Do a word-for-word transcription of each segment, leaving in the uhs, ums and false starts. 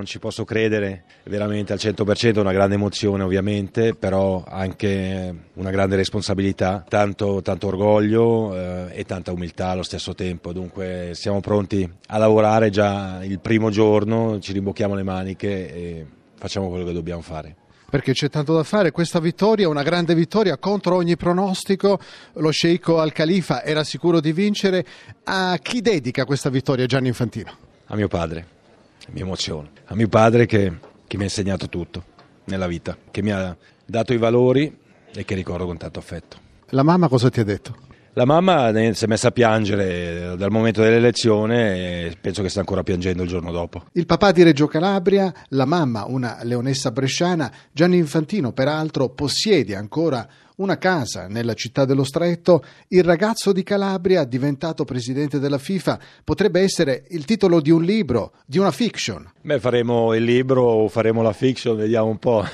Non ci posso credere veramente al cento per cento, una grande emozione ovviamente, però anche una grande responsabilità, tanto, tanto orgoglio eh, e tanta umiltà allo stesso tempo, dunque siamo pronti a lavorare già il primo giorno, ci rimbocchiamo le maniche e facciamo quello che dobbiamo fare. Perché c'è tanto da fare, questa vittoria è una grande vittoria contro ogni pronostico, lo sceicco Al Khalifa era sicuro di vincere, a chi dedica questa vittoria Gianni Infantino? A mio padre. Mi emoziona, a mio padre che, che mi ha insegnato tutto nella vita, che mi ha dato i valori e che ricordo con tanto affetto. La mamma cosa ti ha detto? La mamma si è messa a piangere dal momento dell'elezione e penso che sta ancora piangendo il giorno dopo. Il papà di Reggio Calabria, la mamma una leonessa bresciana, Gianni Infantino peraltro possiede ancora una casa nella città dello Stretto, il ragazzo di Calabria diventato presidente della FIFA potrebbe essere il titolo di un libro, di una fiction. Beh, faremo il libro o faremo la fiction, vediamo un po',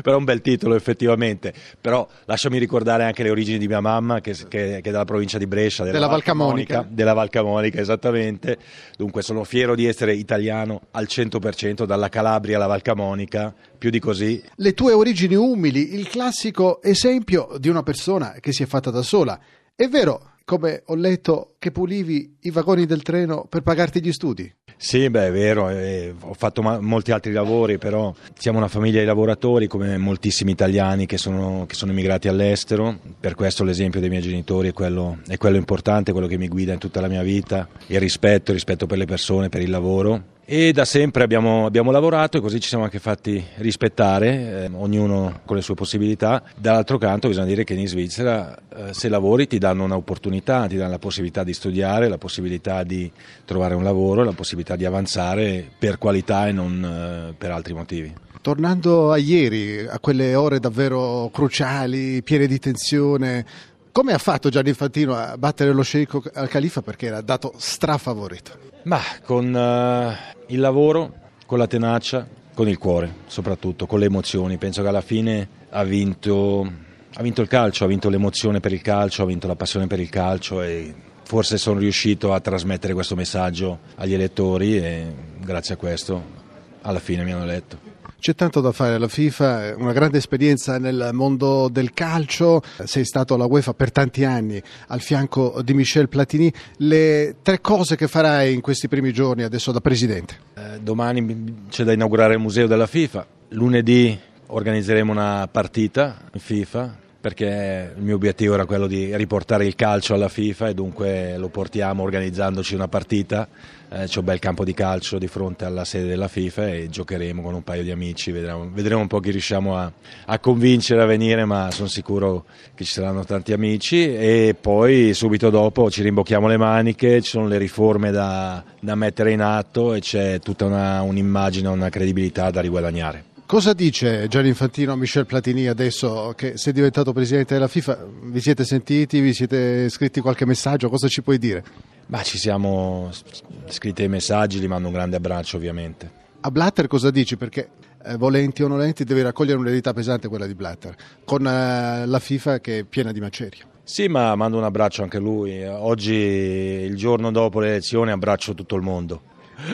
però è un bel titolo effettivamente, però lasciami ricordare anche le origini di mia mamma che, che, che è dalla provincia di Brescia, della, della Valcamonica. Valcamonica, della Valcamonica esattamente, dunque sono fiero di essere italiano al cento per cento, dalla Calabria alla Valcamonica, più di così. Le tue origini umili, il classico esempio di una persona che si è fatta da sola. È vero, come ho letto, che pulivi i vagoni del treno per pagarti gli studi? Sì, beh, è vero, eh, ho fatto ma- molti altri lavori, però siamo una famiglia di lavoratori come moltissimi italiani che sono, che sono emigrati all'estero, per questo l'esempio dei miei genitori è quello, è quello importante, quello che mi guida in tutta la mia vita, il rispetto, il rispetto per le persone, per il lavoro. E da sempre abbiamo, abbiamo lavorato e così ci siamo anche fatti rispettare, eh, ognuno con le sue possibilità. Dall'altro canto bisogna dire che in Svizzera eh, se lavori ti danno un'opportunità, ti danno la possibilità di studiare, la possibilità di trovare un lavoro, la possibilità di avanzare per qualità e non eh, per altri motivi. Tornando a ieri, a quelle ore davvero cruciali, piene di tensione, come ha fatto Gianni Infantino a battere lo sceicco Al Khalifa perché era dato strafavorito? Ma con uh, il lavoro, con la tenacia, con il cuore soprattutto, con le emozioni. Penso che alla fine ha vinto, ha vinto il calcio, ha vinto l'emozione per il calcio, ha vinto la passione per il calcio e forse sono riuscito a trasmettere questo messaggio agli elettori e grazie a questo alla fine mi hanno eletto. C'è tanto da fare alla FIFA, una grande esperienza nel mondo del calcio, sei stato alla UEFA per tanti anni al fianco di Michel Platini, le tre cose che farai in questi primi giorni adesso da presidente? Eh, domani c'è da inaugurare il museo della FIFA, lunedì organizzeremo una partita in FIFA perché il mio obiettivo era quello di riportare il calcio alla FIFA e dunque lo portiamo organizzandoci una partita. Eh, c'è un bel campo di calcio di fronte alla sede della FIFA e giocheremo con un paio di amici, vedremo, vedremo un po' chi riusciamo a, a convincere a venire, ma sono sicuro che ci saranno tanti amici e poi subito dopo ci rimbocchiamo le maniche, ci sono le riforme da, da mettere in atto e c'è tutta una, un'immagine, una credibilità da riguadagnare. Cosa dice Gianni Infantino a Michel Platini adesso che sei diventato presidente della FIFA? Vi siete sentiti? Vi siete scritti qualche messaggio? Cosa ci puoi dire? Ma ci siamo scritti i messaggi, gli mando un grande abbraccio ovviamente. A Blatter cosa dici? Perché eh, volenti o nolenti devi raccogliere un'eredità pesante quella di Blatter, con eh, la FIFA che è piena di macerie. Sì, ma mando un abbraccio anche a lui. Oggi, il giorno dopo le elezioni, abbraccio tutto il mondo.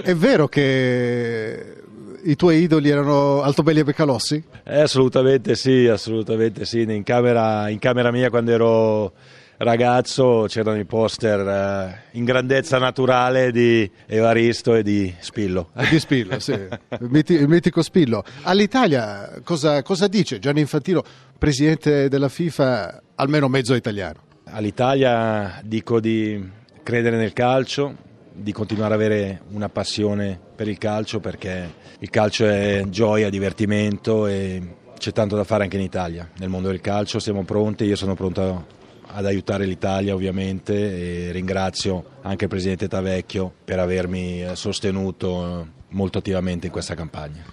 È vero che i tuoi idoli erano Altobelli e Beccalossi? Eh, assolutamente sì, assolutamente sì. In camera, in camera mia quando ero ragazzo c'erano i poster eh, in grandezza naturale di Evaristo e di Spillo. E di Spillo, sì, il, miti, il mitico Spillo. All'Italia cosa, cosa dice Gianni Infantino, presidente della FIFA, almeno mezzo italiano? All'Italia dico di credere nel calcio, di continuare ad avere una passione per il calcio perché il calcio è gioia, divertimento e c'è tanto da fare anche in Italia. Nel mondo del calcio siamo pronti, io sono pronto ad aiutare l'Italia ovviamente e ringrazio anche il presidente Tavecchio per avermi sostenuto molto attivamente in questa campagna.